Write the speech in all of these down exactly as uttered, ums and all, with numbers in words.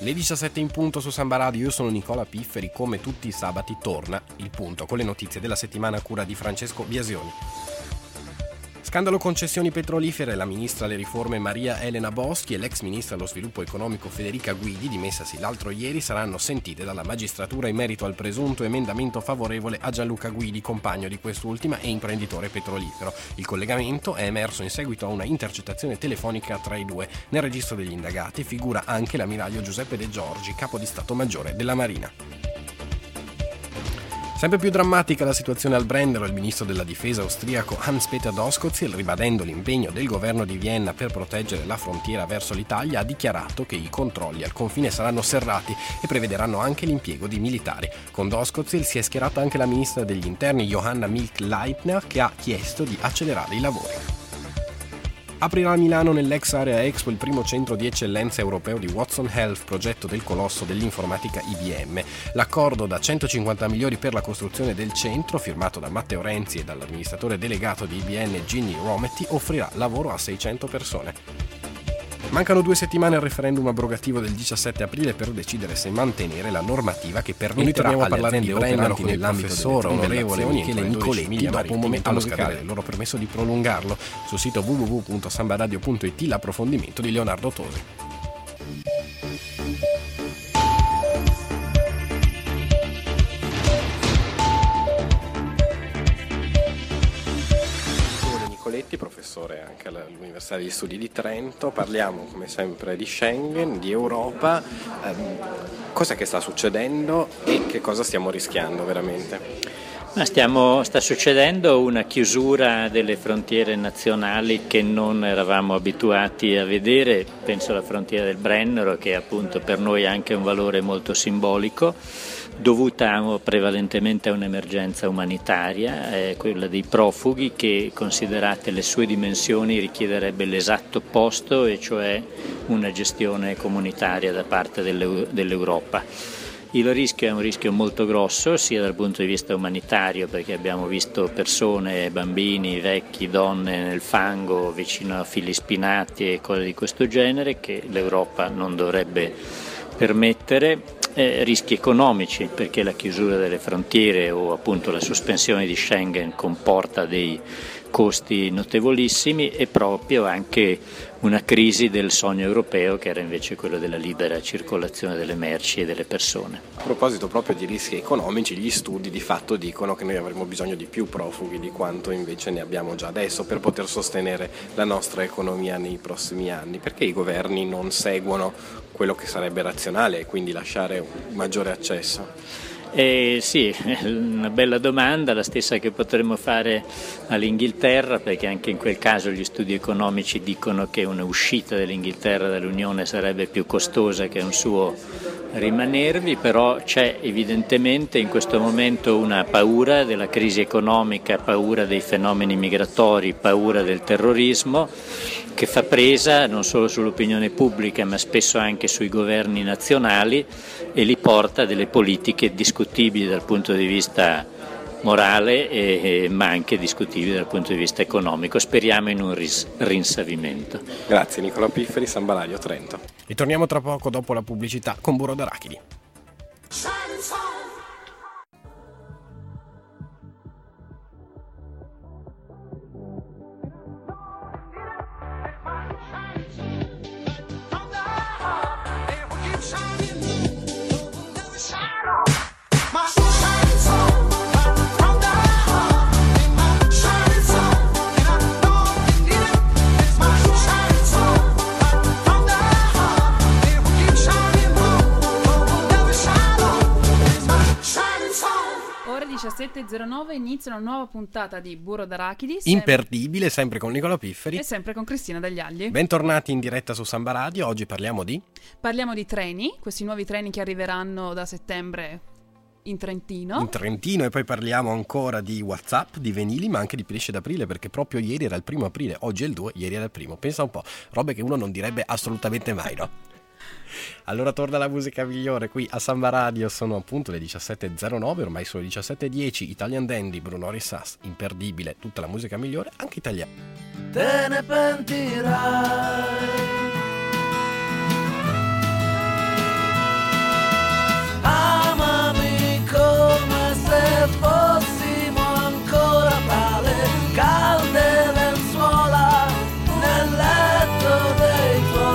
Le diciassette in punto su Samba Radio, io sono Nicola Pifferi, come tutti i sabati torna Il Punto con le notizie della settimana a cura di Francesco Biasioni. Scandalo concessioni petrolifere, la ministra alle riforme Maria Elena Boschi e l'ex ministra allo sviluppo economico Federica Guidi, dimessasi l'altro ieri, saranno sentite dalla magistratura in merito al presunto emendamento favorevole a Gianluca Guidi, compagno di quest'ultima e imprenditore petrolifero. Il collegamento è emerso in seguito a una intercettazione telefonica tra i due. Nel registro degli indagati figura anche l'ammiraglio Giuseppe De Giorgi, capo di Stato Maggiore della Marina. Sempre più drammatica la situazione al Brennero. Il ministro della difesa austriaco Hans-Peter Doskozil, ribadendo l'impegno del governo di Vienna per proteggere la frontiera verso l'Italia, ha dichiarato che i controlli al confine saranno serrati e prevederanno anche l'impiego di militari. Con Doskozil si è schierata anche la ministra degli interni Johanna Mikl-Leitner, che ha chiesto di accelerare i lavori. Aprirà a Milano, nell'ex area Expo, il primo centro di eccellenza europeo di Watson Health, progetto del colosso dell'informatica I B M. L'accordo da centocinquanta milioni per la costruzione del centro, firmato da Matteo Renzi e dall'amministratore delegato di I B M Ginni Rometti, offrirà lavoro a seicento persone. Mancano due settimane al referendum abrogativo del diciassette aprile per decidere se mantenere la normativa che permetterà alle aziende operanti nell'ambito professor onorevole Michele Nicoletti, dopo un momento allo scadere del loro permesso, di prolungarlo. Sul sito w w w punto samba radio punto i t l'approfondimento di Leonardo Tosi. Professore anche all'Università degli Studi di Trento, parliamo come sempre di Schengen, di Europa, ehm, cosa che sta succedendo e che cosa stiamo rischiando veramente? Ma stiamo, sta succedendo una chiusura delle frontiere nazionali che non eravamo abituati a vedere, penso alla frontiera del Brennero, che è appunto per noi anche un valore molto simbolico, dovuta prevalentemente a un'emergenza umanitaria, eh, quella dei profughi, che considerate le sue dimensioni richiederebbe l'esatto opposto, e cioè una gestione comunitaria da parte dell'Eu- dell'Europa. Il rischio è un rischio molto grosso, sia dal punto di vista umanitario, perché abbiamo visto persone, bambini, vecchi, donne nel fango, vicino a fili spinati e cose di questo genere, che l'Europa non dovrebbe permettere. Eh, rischi economici, perché la chiusura delle frontiere o appunto la sospensione di Schengen comporta dei costi notevolissimi, e proprio anche una crisi del sogno europeo, che era invece quello della libera circolazione delle merci e delle persone. A proposito proprio di rischi economici, gli studi di fatto dicono che noi avremo bisogno di più profughi di quanto invece ne abbiamo già adesso per poter sostenere la nostra economia nei prossimi anni. Perché i governi non seguono quello che sarebbe razionale e quindi lasciare un maggiore accesso? Eh, sì, una bella domanda, la stessa che potremmo fare all'Inghilterra, perché anche in quel caso gli studi economici dicono che un'uscita dell'Inghilterra dall'Unione sarebbe più costosa che un suo rimanervi, però c'è evidentemente in questo momento una paura della crisi economica, paura dei fenomeni migratori, paura del terrorismo, che fa presa non solo sull'opinione pubblica ma spesso anche sui governi nazionali, e li porta a delle politiche discutibili dal punto di vista morale e, ma anche discutibili dal punto di vista economico. Speriamo in un ris- rinsavimento. Grazie Nicola Pifferi, Samba Radio Trento. Ritorniamo tra poco dopo la pubblicità con Burro d'Arachidi. diciassette e zero nove inizia una nuova puntata di Burro d'Arachidi, sempre... imperdibile, sempre con Nicola Pifferi e sempre con Cristina Degli Agli. Bentornati in diretta su Samba Radio. Oggi parliamo di parliamo di treni, questi nuovi treni che arriveranno da settembre in Trentino. In Trentino, e poi parliamo ancora di WhatsApp, di Venili, ma anche di pesce d'aprile, perché proprio ieri era il primo aprile, oggi è il due, ieri era il primo. Pensa un po', robe che uno non direbbe assolutamente mai, no? Allora torna la musica migliore qui a Samba Radio, sono appunto le diciassette e zero nove, ormai sono le diciassette e dieci. Italian Dandy, Bruno Rissas, imperdibile, tutta la musica migliore, anche italiana. Te ne pentirai. Amami come se fossimo ancora pale calde lenzuola nel letto dei tuoi.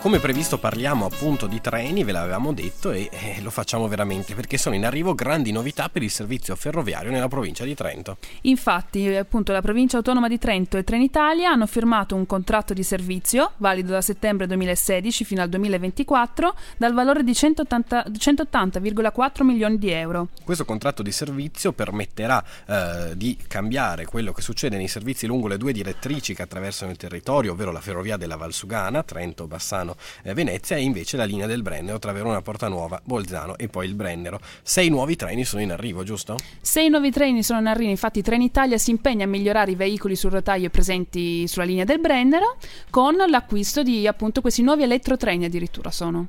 Come previsto parliamo appunto di treni, ve l'avevamo detto, e eh, lo facciamo veramente perché sono in arrivo grandi novità per il servizio ferroviario nella provincia di Trento. Infatti appunto la provincia autonoma di Trento e Trenitalia hanno firmato un contratto di servizio valido da settembre duemilasedici fino al duemilaventiquattro dal valore di centottanta virgola quattro milioni di euro. Questo contratto di servizio permetterà eh, di cambiare quello che succede nei servizi lungo le due direttrici che attraversano il territorio, ovvero la ferrovia della Valsugana, Trento-Bassano Venezia, e invece la linea del Brennero tra Verona, Portanuova, Bolzano e poi il Brennero. Sei nuovi treni sono in arrivo, giusto? Sei nuovi treni sono in arrivo, infatti Trenitalia si impegna a migliorare i veicoli sul rotaio presenti sulla linea del Brennero con l'acquisto di appunto questi nuovi elettrotreni, addirittura sono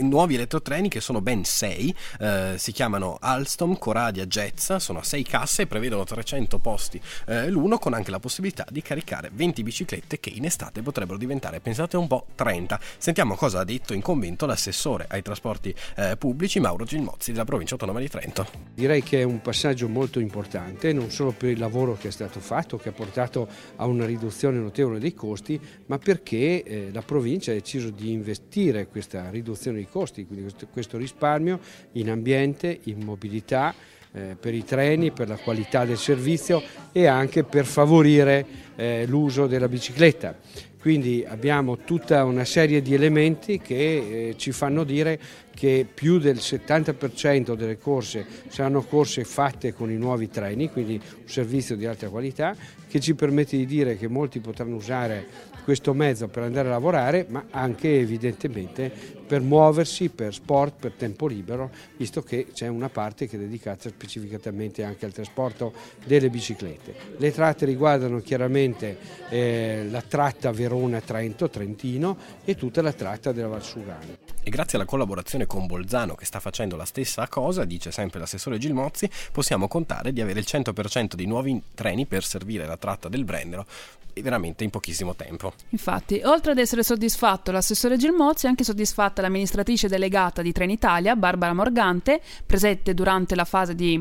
nuovi elettrotreni che sono ben sei, eh, si chiamano Alstom Coradia Gezza, sono a sei casse e prevedono trecento posti eh, l'uno, con anche la possibilità di caricare venti biciclette che in estate potrebbero diventare, pensate un po', trenta. Sentiamo cosa ha detto in convento l'assessore ai trasporti eh, pubblici Mauro Gilmozzi della provincia autonoma di Trento. Direi che è un passaggio molto importante, non solo per il lavoro che è stato fatto, che ha portato a una riduzione notevole dei costi, ma perché eh, la provincia ha deciso di investire questa riduzione dei costi, quindi questo risparmio in ambiente, in mobilità, eh, per i treni, per la qualità del servizio e anche per favorire eh, l'uso della bicicletta. Quindi abbiamo tutta una serie di elementi che eh, ci fanno dire che più del settanta per cento delle corse saranno corse fatte con i nuovi treni, quindi un servizio di alta qualità che ci permette di dire che molti potranno usare questo mezzo per andare a lavorare, ma anche evidentemente per muoversi, per sport, per tempo libero, visto che c'è una parte che è dedicata specificatamente anche al trasporto delle biciclette. Le tratte riguardano chiaramente eh, la tratta Verona, Trento, Trentino e tutta la tratta della Valsugana. E grazie alla collaborazione con Bolzano, che sta facendo la stessa cosa, dice sempre l'assessore Gilmozzi, possiamo contare di avere il cento per cento di nuovi treni per servire la tratta del Brennero veramente in pochissimo tempo. Infatti, oltre ad essere soddisfatto l'assessore Gilmozzi, è anche soddisfatta l'amministratrice delegata di Trenitalia, Barbara Morgante, presente durante la fase di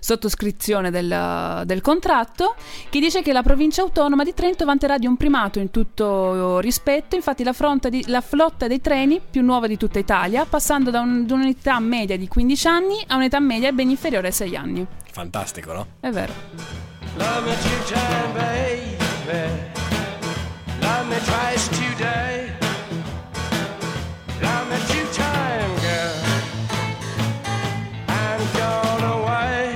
sottoscrizione del, del contratto, che dice che la provincia autonoma di Trento vanterà di un primato in tutto rispetto. Infatti la, fronte di, la flotta dei treni più nuova di tutta Italia, passando da un, un'età media di quindici anni a un'età media ben inferiore ai sei anni. Fantastico, no? È vero. La mia città è love me twice today, love me two times, girl, I'm gone away.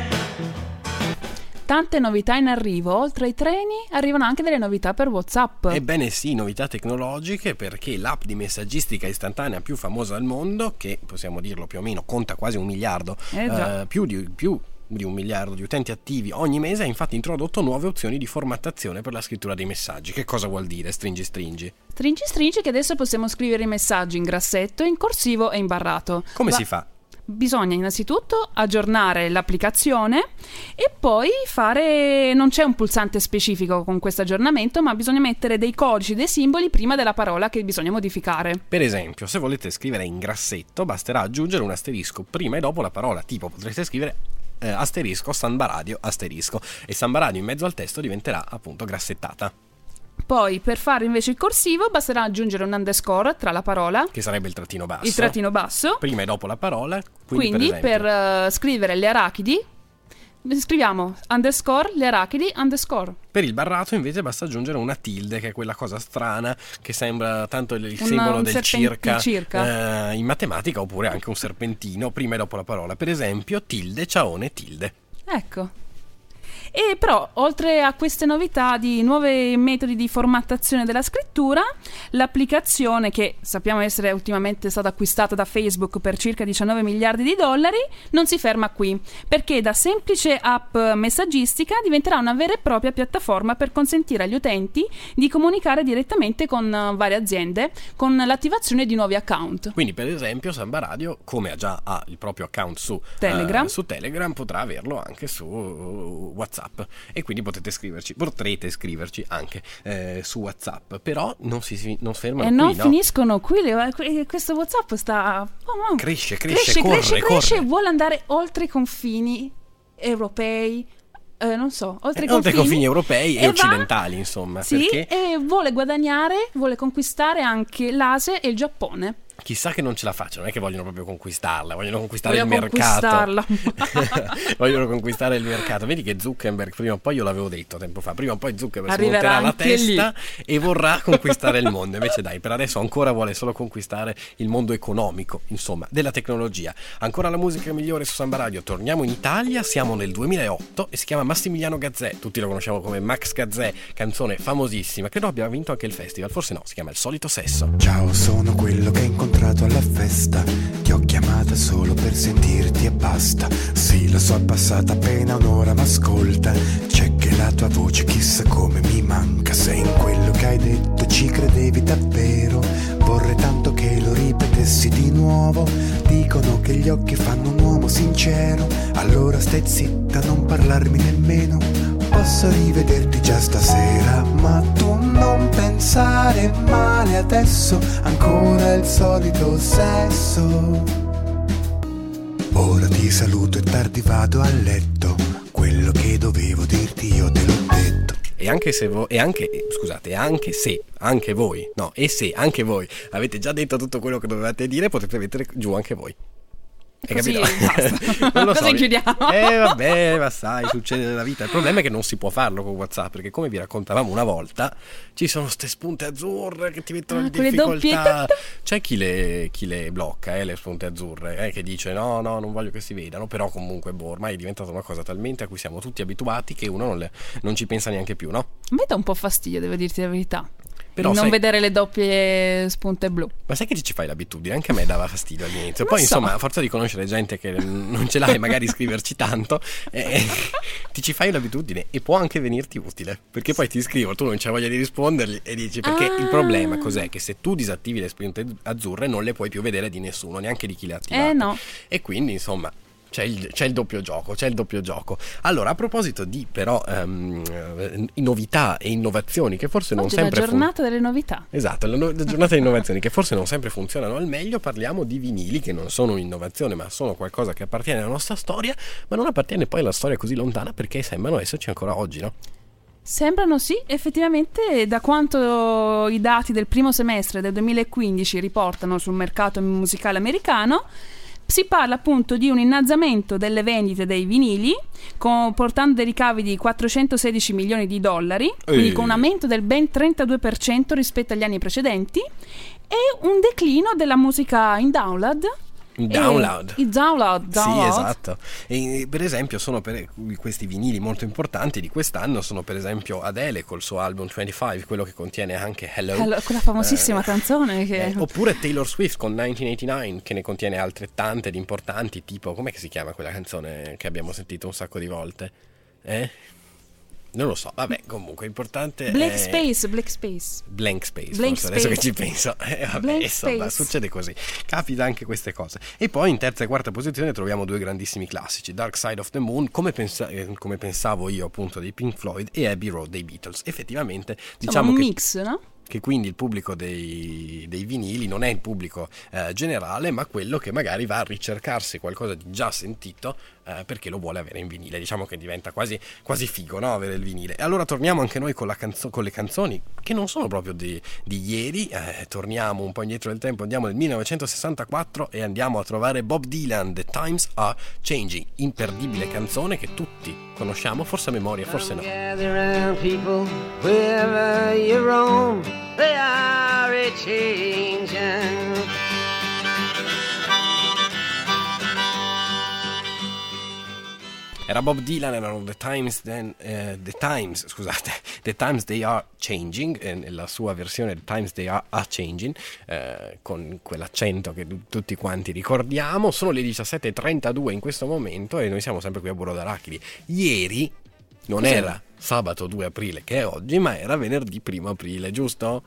Tante novità in arrivo, oltre ai treni arrivano anche delle novità per WhatsApp. Ebbene sì, novità tecnologiche, perché l'app di messaggistica istantanea più famosa al mondo, che possiamo dirlo più o meno conta quasi un miliardo, eh già. Eh, più di più di un miliardo di utenti attivi ogni mese, ha infatti introdotto nuove opzioni di formattazione per la scrittura dei messaggi. Che cosa vuol dire stringi stringi? Stringi stringi che adesso possiamo scrivere i messaggi in grassetto, in corsivo e in barrato. Come Va- si fa? Bisogna innanzitutto aggiornare l'applicazione e poi fare, non c'è un pulsante specifico con questo aggiornamento, ma bisogna mettere dei codici, dei simboli prima della parola che bisogna modificare. Per esempio, se volete scrivere in grassetto basterà aggiungere un asterisco prima e dopo la parola, tipo potreste scrivere Eh, asterisco Samba Radio asterisco, e Samba Radio in mezzo al testo diventerà appunto grassettata. Poi per fare invece il corsivo basterà aggiungere un underscore tra la parola, che sarebbe il trattino basso, il trattino basso prima e dopo la parola. Quindi, quindi per, esempio, per uh, scrivere le arachidi scriviamo underscore le arachidi underscore. Per il barrato invece basta aggiungere una tilde, che è quella cosa strana che sembra tanto il, il simbolo del circa, circa. Eh, in matematica, oppure anche un serpentino prima e dopo la parola, per esempio tilde ciaone tilde. Ecco. E però, oltre a queste novità di nuovi metodi di formattazione della scrittura, l'applicazione, che sappiamo essere ultimamente stata acquistata da Facebook per circa diciannove miliardi di dollari, non si ferma qui, perché da semplice app messaggistica diventerà una vera e propria piattaforma per consentire agli utenti di comunicare direttamente con varie aziende con l'attivazione di nuovi account. Quindi, per esempio, Samba Radio, come già ha il proprio account su Telegram, eh, su Telegram potrà averlo anche su WhatsApp. E quindi potete scriverci, potrete scriverci anche eh, su WhatsApp. Però non si non fermano e qui, non no? finiscono qui le, questo WhatsApp sta oh, oh. Cresce, cresce, cresce, corre, cresce, corre. cresce vuole andare oltre i confini europei, eh, non so, oltre i eh, confini, confini europei e, e occidentali, va, insomma, sì, perché... e vuole guadagnare, vuole conquistare anche l'Asia e il Giappone. Chissà che non ce la facciano, non è che vogliono proprio conquistarla, vogliono conquistare vogliono il mercato. Vogliono conquistare il mercato. Vedi che Zuckerberg, prima o poi, io l'avevo detto tempo fa, prima o poi Zuckerberg arriverà, si monterà la testa lì, e vorrà conquistare il mondo. Invece dai, per adesso ancora vuole solo conquistare il mondo economico, insomma, della tecnologia. Ancora la musica migliore su Samba Radio. Torniamo in Italia, siamo nel duemilaotto e si chiama Massimiliano Gazzè. Tutti lo conosciamo come Max Gazzè, canzone famosissima, credo abbia vinto anche il festival, forse no, si chiama Il solito sesso. Ciao, sono quello che incontro alla festa, ti ho chiamata solo per sentirti e basta. Sì, lo so, è passata appena un'ora, ma ascolta, c'è che la tua voce chissà come mi manca. Se in quello che hai detto ci credevi davvero, vorrei tanto che lo ripetessi di nuovo. Dicono che gli occhi fanno un uomo sincero, allora stai zitta, non parlarmi nemmeno. Posso rivederti già stasera, ma tu non pensare male adesso, ancora il solito sesso. Ora ti saluto e tardi vado a letto, quello che dovevo dirti io te l'ho detto. E anche se vo- e anche, scusate, anche se anche voi, no, e se anche voi avete già detto tutto quello che dovevate dire, potete mettere giù anche voi. Hai capito? Non lo so. Cosa chiudiamo? Eh vabbè, ma sai, succede nella vita. Il problema è che non si può farlo con WhatsApp, perché come vi raccontavamo una volta, ci sono ste spunte azzurre che ti mettono ah, in difficoltà. C'è chi le, chi le blocca, eh, le spunte azzurre, eh, che dice no, no, non voglio che si vedano. Però comunque, boh, ormai è diventata una cosa talmente a cui siamo tutti abituati che uno non, le, non ci pensa neanche più, no? A me dà un po' fastidio, devo dirti la verità. Però, non sai, vedere le doppie spunte blu. Ma sai che ci fai l'abitudine? Anche a me dava fastidio all'inizio. Poi so. insomma, a forza di conoscere gente che non ce l'ha e magari scriverci tanto, eh, ti ci fai l'abitudine e può anche venirti utile, perché poi ti scrivo, tu non c'hai voglia di rispondergli e dici, perché ah. il problema cos'è? Che se tu disattivi le spunte azzurre non le puoi più vedere di nessuno, neanche di chi le ha attivate. Eh no. E quindi insomma... C'è il, c'è il doppio gioco, c'è il doppio gioco. Allora, a proposito di però um, novità e innovazioni che forse Oggi non sempre... Oggi è la giornata fun- delle novità. Esatto, la, no- la giornata delle innovazioni che forse non sempre funzionano al meglio. Parliamo di vinili, che non sono un'innovazione, ma sono qualcosa che appartiene alla nostra storia, ma non appartiene poi alla storia così lontana, perché sembrano esserci ancora oggi, no? Sembrano sì, effettivamente, da quanto i dati del primo semestre del duemilaquindici riportano sul mercato musicale americano, si parla appunto di un innalzamento delle vendite dei vinili, con, portando dei ricavi di quattrocentosedici milioni di dollari, Ehi. quindi con un aumento del ben trentadue per cento rispetto agli anni precedenti, e un declino della musica in download. Download. E, download, download. Sì, esatto. E, per esempio, sono per questi vinili molto importanti di quest'anno, sono per esempio Adele col suo album twenty-five, quello che contiene anche Hello, Hello quella famosissima eh, canzone che... eh, oppure Taylor Swift con nineteen eighty-nine, che ne contiene altrettante di importanti, tipo, com'è che si chiama quella canzone che abbiamo sentito un sacco di volte? Eh? Non lo so, vabbè, comunque importante Black è... Space, Black Space Blank Space, Blank forse, Space. Adesso che ci penso eh, vabbè, insomma, succede così, capita anche queste cose. E poi in terza e quarta posizione troviamo due grandissimi classici, Dark Side of the Moon, come, pensa- come pensavo io appunto, dei Pink Floyd, e Abbey Road dei Beatles. Effettivamente, diciamo, insomma, un che... mix, no? Che quindi il pubblico dei, dei vinili non è il pubblico eh, generale, ma quello che magari va a ricercarsi qualcosa di già sentito eh, perché lo vuole avere in vinile. Diciamo che diventa quasi, quasi figo, no, avere il vinile. E allora torniamo anche noi con, la canzo- con le canzoni che non sono proprio di, di ieri, eh, torniamo un po' indietro nel tempo, andiamo nel millenovecentosessantaquattro e andiamo a trovare Bob Dylan, The Times Are Changing, imperdibile canzone che tutti conosciamo, forse a memoria, forse no. They are a-changing. Era Bob Dylan, erano The Times, then, eh, The Times, scusate, The Times They Are Changing, eh, nella sua versione The Times They Are A Changing, eh, con quell'accento che t- tutti quanti ricordiamo. Sono le diciassette e trentadue in questo momento e noi siamo sempre qui a Burro d'Arachidi. Ieri non sì. era sabato due aprile che è oggi, ma era venerdì primo aprile, giusto?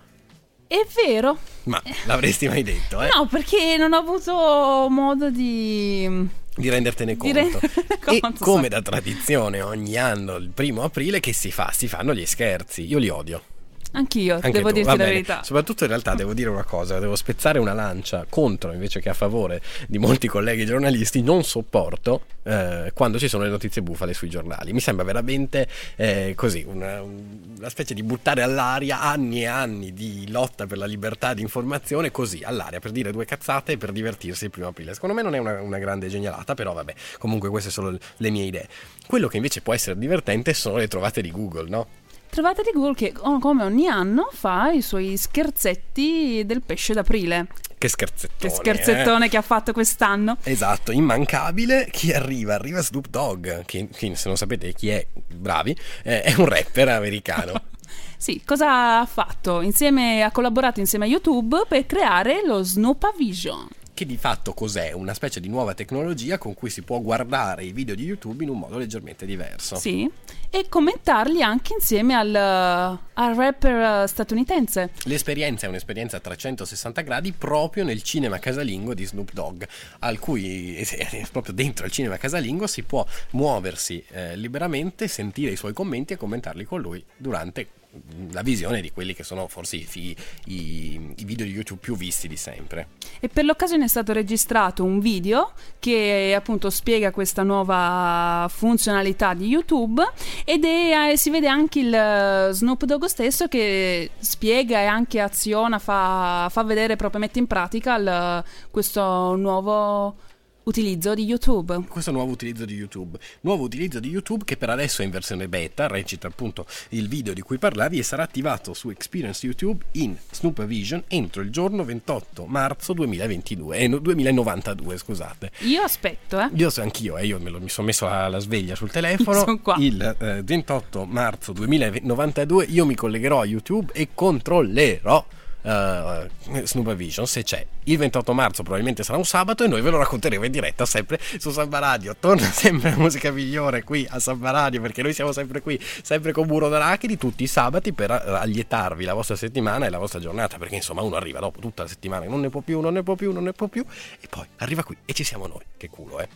È vero. Ma l'avresti mai detto, eh? No, perché non ho avuto modo di... Di rendertene conto. Di rendertene conto. E come da tradizione ogni anno il primo aprile che si fa? Si fanno gli scherzi. Io li odio. Anch'io, Anche devo tu. dirti Va la bene. verità. Soprattutto in realtà devo dire una cosa, devo spezzare una lancia contro invece che a favore di molti colleghi giornalisti. Non sopporto eh, quando ci sono le notizie bufale sui giornali. Mi sembra veramente eh, così una, una specie di buttare all'aria anni e anni di lotta per la libertà di informazione così all'aria per dire due cazzate e per divertirsi il primo aprile. Secondo me non è una, una grande genialata, però vabbè, comunque queste sono le mie idee. Quello che invece può essere divertente sono le trovate di Google, no? Trovate di Google che, come ogni anno, fa i suoi scherzetti del pesce d'aprile. Che scherzettone. Che scherzettone eh? che ha fatto quest'anno. Esatto, immancabile. Chi arriva? Arriva Snoop Dogg, che, che se non sapete chi è, bravi, è un rapper americano. Sì, cosa ha fatto? Insieme, ha collaborato insieme a YouTube per creare lo Snoop Vision. Che di fatto cos'è? Una specie di nuova tecnologia con cui si può guardare i video di YouTube in un modo leggermente diverso. Sì, e commentarli anche insieme al, al rapper statunitense. L'esperienza è un'esperienza a trecentosessanta gradi proprio nel cinema casalingo di Snoop Dogg, al cui, proprio dentro il cinema casalingo, si può muoversi eh, liberamente, sentire i suoi commenti e commentarli con lui durante la visione di quelli che sono forse i, i, i video di YouTube più visti di sempre. E per l'occasione è stato registrato un video che appunto spiega questa nuova funzionalità di YouTube ed è, si vede anche il Snoop Dogg stesso che spiega e anche aziona, fa, fa vedere proprio, mette in pratica il, questo nuovo... utilizzo di YouTube. Questo nuovo utilizzo di YouTube. Nuovo utilizzo di YouTube che per adesso è in versione beta, recita appunto il video di cui parlavi e sarà attivato su Experience YouTube in Snoop Vision entro il giorno ventotto marzo duemilaventidue, duemilanovantadue, scusate. Io aspetto, eh. Io so, anch'io, eh, io me lo, mi sono messo alla sveglia sul telefono. Sono qua. Il eh, ventotto marzo duemilanovantadue io mi collegherò a YouTube e controllerò Uh, Snoop Vision se c'è. Il ventotto marzo probabilmente sarà un sabato e noi ve lo racconteremo in diretta sempre su Samba Radio. Torna sempre la musica migliore qui a Samba Radio, perché noi siamo sempre qui, sempre con Burro d'Arachidi tutti i sabati per allietarvi la vostra settimana e la vostra giornata, perché insomma uno arriva dopo tutta la settimana e non ne può più, non ne può più, non ne può più e poi arriva qui e ci siamo noi. Che culo, eh.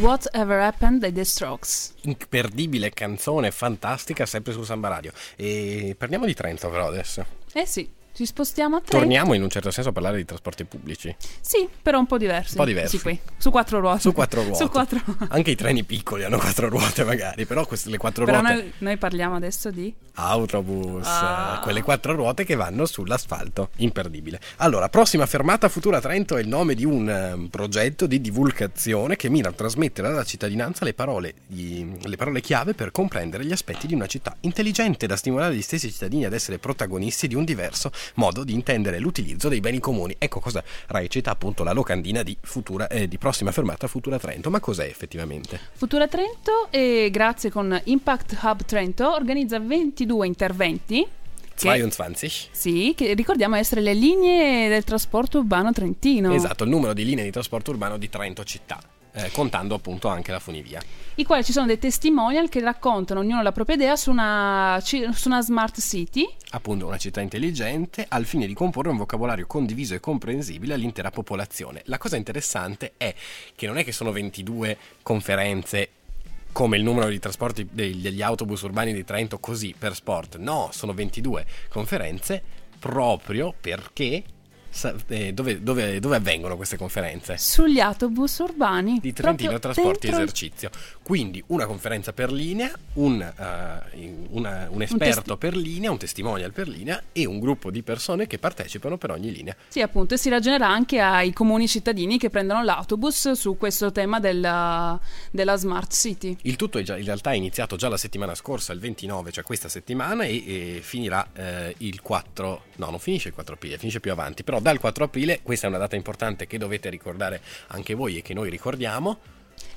Whatever Happened dei The Strokes. Imperdibile canzone, fantastica, sempre su Samba Radio. E parliamo di Trento però adesso. Eh sì, ci spostiamo a Trento. Torniamo in un certo senso a parlare di trasporti pubblici. Sì, però un po' diversi. Un po' diversi. Sì, qui. Su quattro ruote. Su quattro ruote. Su quattro ruote. Anche i treni piccoli hanno quattro ruote magari, però queste, le quattro però ruote... Noi, noi parliamo adesso di... Autobus. Ah. Quelle quattro ruote che vanno sull'asfalto. Imperdibile. Allora, prossima fermata Futura Trento è il nome di un um, progetto di divulgazione che mira a trasmettere alla cittadinanza le parole, gli, le parole chiave per comprendere gli aspetti di una città intelligente, da stimolare gli stessi cittadini ad essere protagonisti di un diverso modo di intendere l'utilizzo dei beni comuni. Ecco cosa recita appunto la locandina di Futura, eh, di prossima fermata Futura Trento. Ma cos'è effettivamente? Futura Trento, e grazie con Impact Hub Trento, organizza ventidue interventi che, sì, che ricordiamo essere le linee del trasporto urbano trentino. Esatto, il numero di linee di trasporto urbano di Trento città, eh, contando appunto anche la funivia, i quali ci sono dei testimonial che raccontano ognuno la propria idea su una, su una smart city, appunto una città intelligente, al fine di comporre un vocabolario condiviso e comprensibile all'intera popolazione. La cosa interessante è che non è che sono ventidue conferenze come il numero di trasporti degli autobus urbani di Trento così per sport, no, sono ventidue conferenze proprio perché dove, dove, dove avvengono queste conferenze? Sugli autobus urbani di Trentino Trasporti dentro... Esercizio. Quindi una conferenza per linea, un, uh, una, un esperto un testi... per linea, un testimonial per linea e un gruppo di persone che partecipano per ogni linea. Sì, appunto, e si ragionerà anche ai comuni cittadini che prendono l'autobus su questo tema della, della Smart City. Il tutto è già, in realtà è iniziato già la settimana scorsa, il ventinove, cioè questa settimana, e, e finirà eh, il quattro, no, non finisce il quattro aprile, finisce più avanti, però dal quattro aprile, questa è una data importante che dovete ricordare anche voi e che noi ricordiamo.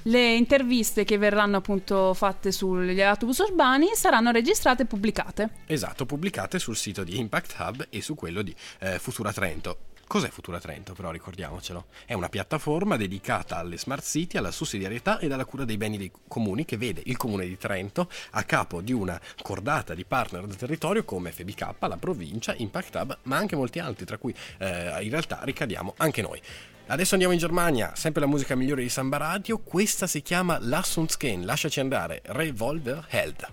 Le interviste che verranno appunto fatte sugli autobus urbani saranno registrate e pubblicate. Esatto, pubblicate sul sito di Impact Hub e su quello di eh, Futura Trento. Cos'è Futura Trento, però, ricordiamocelo? È una piattaforma dedicata alle smart city, alla sussidiarietà ed alla cura dei beni dei comuni, che vede il comune di Trento a capo di una cordata di partner del territorio come F B K, la provincia, Impact Hub, ma anche molti altri, tra cui eh, in realtà ricadiamo anche noi. Adesso andiamo in Germania, sempre la musica migliore di Samba Radio, questa si chiama Lass uns gehen, lasciaci andare, Revolver Held.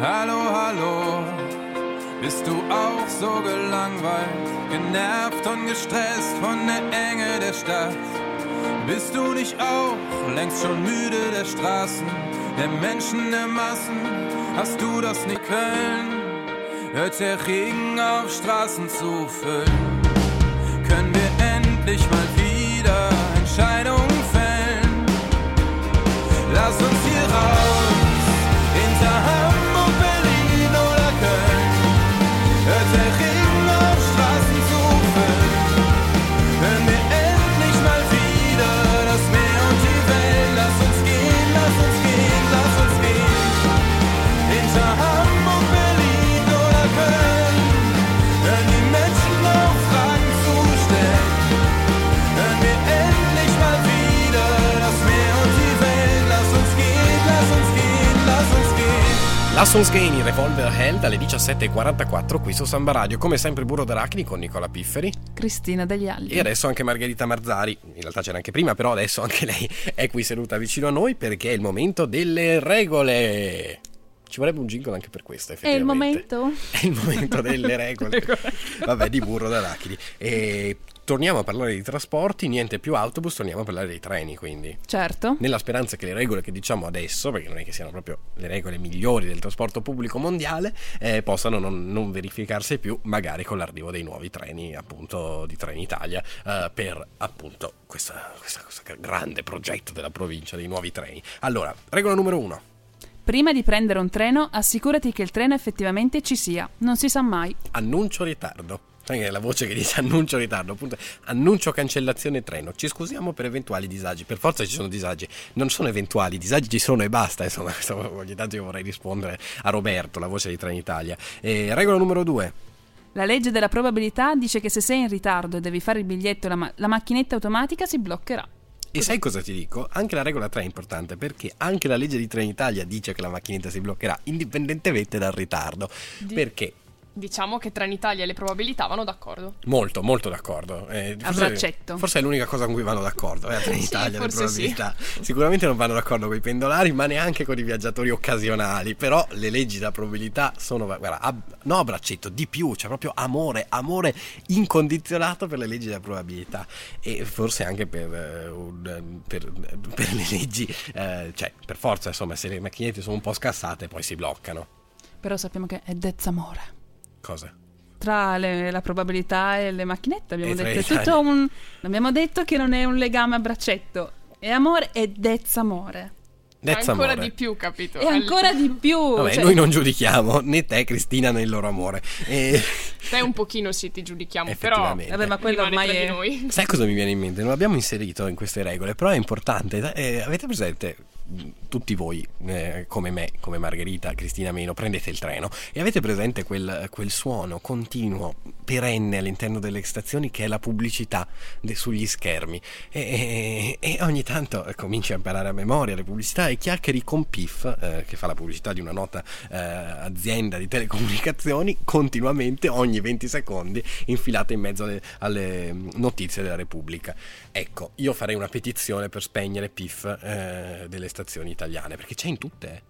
Hallo, hallo, bist du auch so gelangweilt, genervt und gestresst von der Enge der Stadt? Bist du nicht auch längst schon müde der Straßen, der Menschen, der Massen? Hast du das nicht? Köln hört der Regen auf Straßen zu füllen. Können wir endlich mal wieder Entscheidungen fällen? Lass uns hier raus, hinter Hamburg, Berlin oder Köln. Hört der Regen auf Straßen zu füllen. Hören wir endlich mal wieder das Meer und die Welt. Lass uns gehen, lass uns gehen, lass uns gehen. Hinter Hamburg, Berlin oder Köln. Hören die Menschen auf Fragen zu stellen. Hören wir endlich mal wieder das Meer und die Welt. Lass uns gehen, lass uns gehen, lass uns gehen. Lass uns gehen, Revolver Held alle diciassette e quarantaquattro qui su Samba Radio. Come sempre Burro d'Arachidi con Nicola Pifferi, Cristina Degli Agli e adesso anche Margherita Marzari. In realtà c'era anche prima, però adesso anche lei è qui seduta vicino a noi perché è il momento delle regole. Ci vorrebbe un jingle anche per questo, effettivamente. È il momento? È il momento delle regole. Vabbè, di Burro d'Arachidi. E torniamo a parlare di trasporti, niente più autobus, torniamo a parlare dei treni, quindi. Certo. Nella speranza che le regole che diciamo adesso, perché non è che siano proprio le regole migliori del trasporto pubblico mondiale, eh, possano non, non verificarsi più, magari con l'arrivo dei nuovi treni, appunto, di Trenitalia, eh, per, appunto, questo grande progetto della provincia, dei nuovi treni. Allora, regola numero uno. Prima di prendere un treno, assicurati che il treno effettivamente ci sia. Non si sa mai. Annuncio ritardo. Anche la voce che dice annuncio ritardo, appunto. Annuncio cancellazione treno. Ci scusiamo per eventuali disagi. Per forza ci sono disagi. Non sono eventuali, disagi ci sono e basta. Insomma, ogni tanto io vorrei rispondere a Roberto, la voce di Trenitalia. E regola numero due. La legge della probabilità dice che se sei in ritardo e devi fare il biglietto, la, ma- la macchinetta automatica si bloccherà. E sai cosa ti dico? Anche la regola tre è importante, perché anche la legge di Trenitalia dice che la macchinetta si bloccherà indipendentemente dal ritardo. Di- perché? Diciamo che Trenitalia e le probabilità vanno d'accordo. Molto, molto d'accordo. Eh, A braccetto. Forse è l'unica cosa con cui vanno d'accordo, eh, Trenitalia sì, le probabilità. Sì. Sicuramente non vanno d'accordo con i pendolari, ma neanche con i viaggiatori occasionali. Però le leggi della probabilità sono, guarda, a, no a braccetto, di più, cioè proprio amore, amore incondizionato per le leggi della probabilità. E forse anche per, per, per le leggi, eh, cioè per forza, insomma, se le macchinette sono un po' scassate poi si bloccano. Però sappiamo che è dezz'amore. Cosa? Tra le, la probabilità e le macchinette abbiamo detto, è tutto un, abbiamo detto che non è un legame a braccetto, è amore e dezz'amore. Dezz'amore. Ancora di più, capito? E ancora di più. Vabbè, cioè... noi non giudichiamo né te, Cristina, né il loro amore. E... te un pochino sì, ti giudichiamo, però vabbè, ma quello ormai è... di noi. Sai cosa mi viene in mente? Non l'abbiamo inserito in queste regole, però è importante. Eh, avete presente tutti voi, eh, come me, come Margherita, Cristina meno, prendete il treno e avete presente quel, quel suono continuo perenne all'interno delle stazioni, che è la pubblicità de- sugli schermi, e, e, e ogni tanto cominci a imparare a memoria le pubblicità e chiacchieri con Piff, eh, che fa la pubblicità di una nota eh, azienda di telecomunicazioni, continuamente ogni venti secondi infilata in mezzo alle, alle notizie della Repubblica. Ecco, io farei una petizione per spegnere Piff eh, delle stazioni italiane, perché c'è in tutte.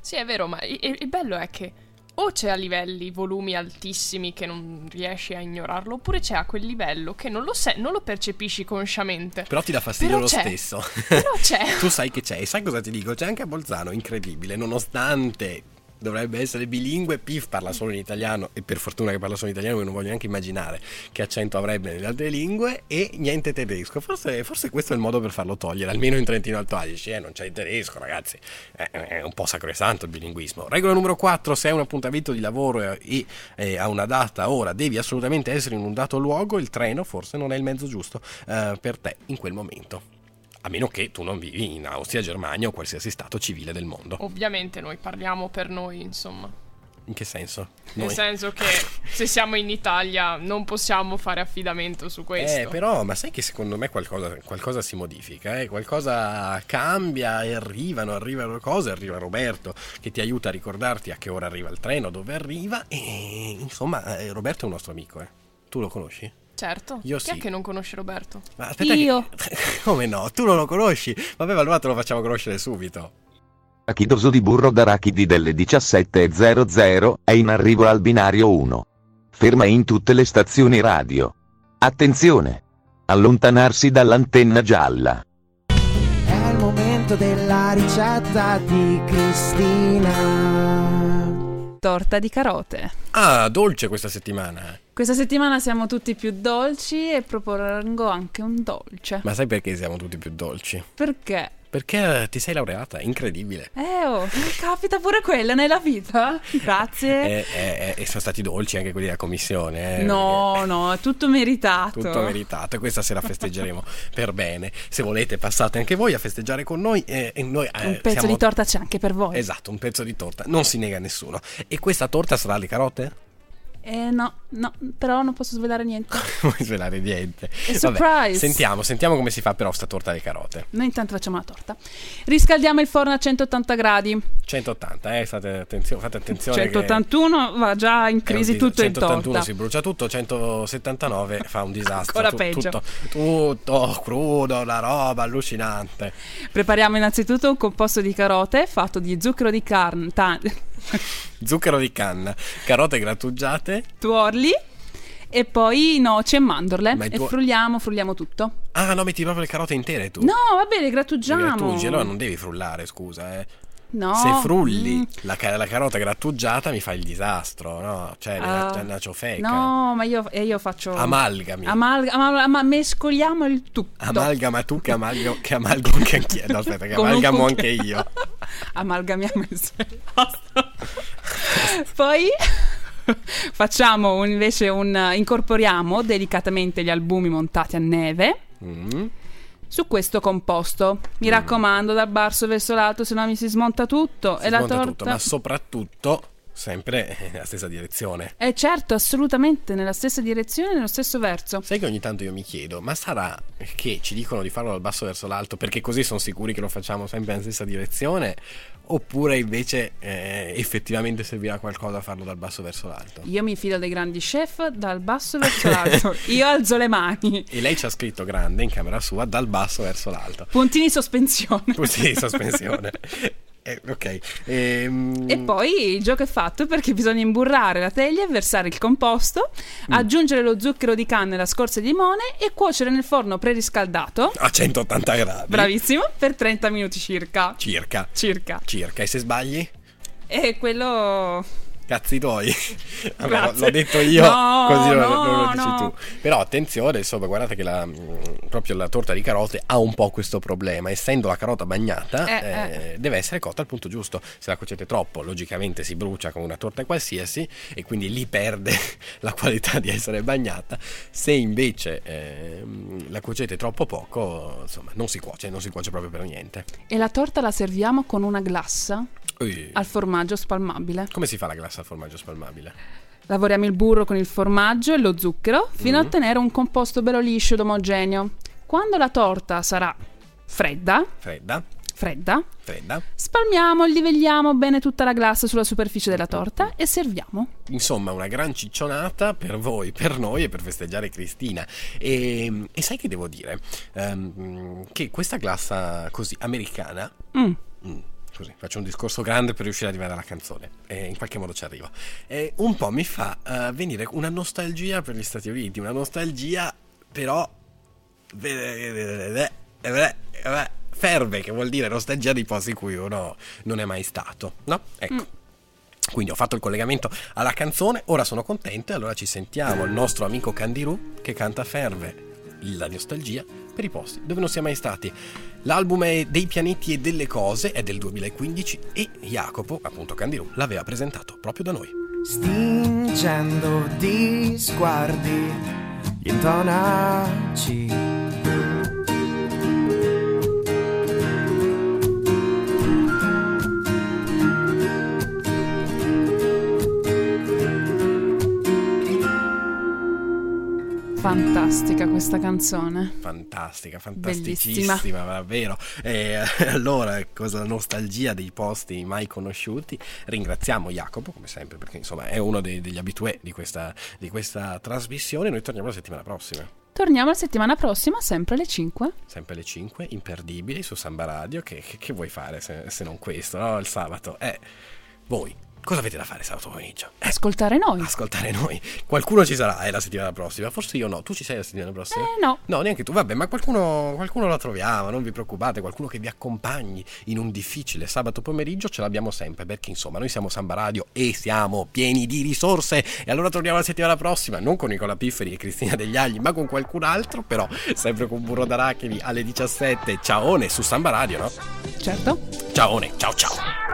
Sì, è vero, ma il, il bello è che o c'è a livelli, volumi altissimi che non riesci a ignorarlo, oppure c'è a quel livello che non lo sai, non lo percepisci consciamente. Però ti dà fastidio però lo c'è. stesso. Però c'è. Tu sai che c'è, e sai cosa ti dico? C'è anche a Bolzano, incredibile, nonostante dovrebbe essere bilingue, Piff parla solo in italiano, e per fortuna che parla solo in italiano, non voglio neanche immaginare che accento avrebbe nelle altre lingue, e niente tedesco. Forse, forse questo è il modo per farlo togliere, almeno in Trentino Alto Adige, eh, non c'è il tedesco, ragazzi, eh, è un po' sacrosanto il bilinguismo. Regola numero quattro: se hai un appuntamento di lavoro e, e a una data ora devi assolutamente essere in un dato luogo, il treno forse non è il mezzo giusto eh, per te in quel momento. A meno che tu non vivi in Austria, Germania o qualsiasi stato civile del mondo. Ovviamente noi parliamo per noi, insomma. In che senso? Noi. Nel senso che se siamo in Italia non possiamo fare affidamento su questo. Eh, però, ma sai che secondo me qualcosa, qualcosa si modifica, eh? Qualcosa cambia e arrivano, arrivano cose, arriva Roberto che ti aiuta a ricordarti a che ora arriva il treno, dove arriva, e insomma Roberto è un nostro amico, eh? Tu lo conosci? Certo, io chi sì. È che non conosce Roberto? Ma aspetta, io che... come no? Tu non lo conosci? Vabbè, ma allora te lo facciamo conoscere subito. Achidoso di Burro d'Arachidi delle diciassette e zero zero è in arrivo al binario uno. Ferma in tutte le stazioni radio. Attenzione! Allontanarsi dall'antenna gialla. È il momento della ricetta di Cristina. Torta di carote. Ah, dolce questa settimana. Questa settimana siamo tutti più dolci e propongo anche un dolce. Ma sai perché siamo tutti più dolci? Perché? Perché ti sei laureata, incredibile. Eh oh, capita pure quella nella vita. Grazie. E eh, eh, eh, sono stati dolci anche quelli della commissione. Eh, no, perché... no, è tutto meritato. Tutto meritato, e questa sera festeggeremo per bene. Se volete passate anche voi a festeggiare con noi. Eh, e noi eh, un pezzo siamo... di torta c'è anche per voi. Esatto, un pezzo di torta, non si nega a nessuno. E questa torta sarà alle carote? Eh no, no, però non posso svelare niente. Non puoi svelare niente. È surprise. Vabbè, sentiamo, sentiamo come si fa però sta torta alle carote. Noi intanto facciamo la torta. Riscaldiamo il forno a centottanta gradi. centottanta, eh, state attenzione, fate attenzione. centottantuno che... va già in crisi dis- tutto in torta. centottantuno si brucia tutto, centosettantanove fa un disastro. Ancora peggio. Tutto, tutto crudo, la roba allucinante. Prepariamo innanzitutto un composto di carote fatto di zucchero di carne, ta- zucchero di canna, carote grattugiate, tuorli e poi noce e mandorle. Ma tuo... e frulliamo, frulliamo tutto. Ah no, metti proprio le carote intere tu? No, vabbè, le grattugiamo. Le grattugi, allora non devi frullare, scusa, eh. No. Se frulli mm. la, la carota grattugiata mi fa il disastro, no? Cioè, uh, una ciofeca. No, ma io, io faccio... Amalgami. Amalga, amal, amal, mescoliamo il tutto. Amalgama tu che amalgamo, che amalgamo anche anch'io. No, aspetta, che amalgamo anche io. Amalgamiamo insieme. Poi... facciamo invece un... incorporiamo delicatamente gli albumi montati a neve. Mm. Su questo composto, mi mm. raccomando, dal basso verso l'alto, se no mi si smonta tutto. Si e smonta la torta tutto, ma soprattutto sempre nella stessa direzione. Eh certo, assolutamente nella stessa direzione, nello stesso verso. Sai che ogni tanto io mi chiedo, ma sarà che ci dicono di farlo dal basso verso l'alto perché così sono sicuri che lo facciamo sempre nella stessa direzione, oppure invece eh, effettivamente servirà qualcosa a farlo dal basso verso l'alto? Io mi fido dei grandi chef, dal basso verso l'alto. Io alzo le mani. E lei ci ha scritto grande in camera sua, dal basso verso l'alto. Puntini sospensione. Puntini sospensione. Eh, ok. Ehm... E poi il gioco è fatto, perché bisogna imburrare la teglia e versare il composto, mm. aggiungere lo zucchero di canna e la scorza di limone e cuocere nel forno preriscaldato a centottanta gradi. Bravissimo, per trenta minuti circa. Circa. Circa. Circa. E se sbagli? E quello... cazzi tuoi. Vabbè, l'ho detto io, no, così non no, lo, lo dici no. tu. Però attenzione, insomma, guardate che la, mh, proprio la torta di carote ha un po' questo problema. Essendo la carota bagnata, eh, eh, eh. deve essere cotta al punto giusto. Se la cuocete troppo, logicamente si brucia come una torta qualsiasi, e quindi lì perde la qualità di essere bagnata. Se invece eh, la cuocete troppo poco, insomma, non si cuoce, non si cuoce proprio per niente. E la torta la serviamo con una glassa? Ui. Al formaggio spalmabile. Come si fa la glassa al formaggio spalmabile? Lavoriamo il burro con il formaggio e lo zucchero fino mm. a ottenere un composto bello liscio ed omogeneo. Quando la torta sarà fredda, fredda, fredda, fredda, spalmiamo e livelliamo bene tutta la glassa sulla superficie della torta e serviamo. Insomma, una gran ciccionata per voi, per noi e per festeggiare Cristina. E, e sai che devo dire? Um, che questa glassa così americana... Mm. Mm. Così, faccio un discorso grande per riuscire a arrivare alla canzone e in qualche modo ci arrivo, e un po' mi fa uh, venire una nostalgia per gli Stati Uniti, una nostalgia però ferve, che vuol dire nostalgia di posti in cui uno non è mai stato, no? Ecco, mm. quindi ho fatto il collegamento alla canzone, ora sono contento e allora ci sentiamo il nostro amico Candirù che canta Ferve, la nostalgia per i posti dove non siamo mai stati. L'album è Dei pianeti e delle cose, è del duemilaquindici e Jacopo, appunto Candirù, l'aveva presentato proprio da noi. Stingendo di sguardi gli intonaci, fantastica questa canzone, fantastica, fantasticissima, bellissima, davvero. E allora, cosa, nostalgia dei posti mai conosciuti. Ringraziamo Jacopo come sempre, perché insomma è uno dei, degli abitué di questa, di questa trasmissione. Noi torniamo la settimana prossima. Torniamo la settimana prossima, sempre alle cinque. Sempre alle cinque, imperdibili su Samba Radio. Che, che, che vuoi fare se, se non questo, no? Il sabato. Eh, voi cosa avete da fare sabato pomeriggio? Eh, ascoltare noi. Ascoltare noi. Qualcuno ci sarà eh, la settimana prossima. Forse io no. Tu ci sei la settimana prossima? Eh, no. No, neanche tu. Vabbè, ma qualcuno, qualcuno la troviamo. Non vi preoccupate. Qualcuno che vi accompagni in un difficile sabato pomeriggio ce l'abbiamo sempre. Perché insomma, noi siamo Samba Radio e siamo pieni di risorse. E allora torniamo la settimana prossima. Non con Nicola Pifferi e Cristina Degli Agli, ma con qualcun altro. Però sempre con Burro d'Arachidi alle diciassette. Ciaone su Samba Radio, no? Certo. Ciaone. Ciao ciao.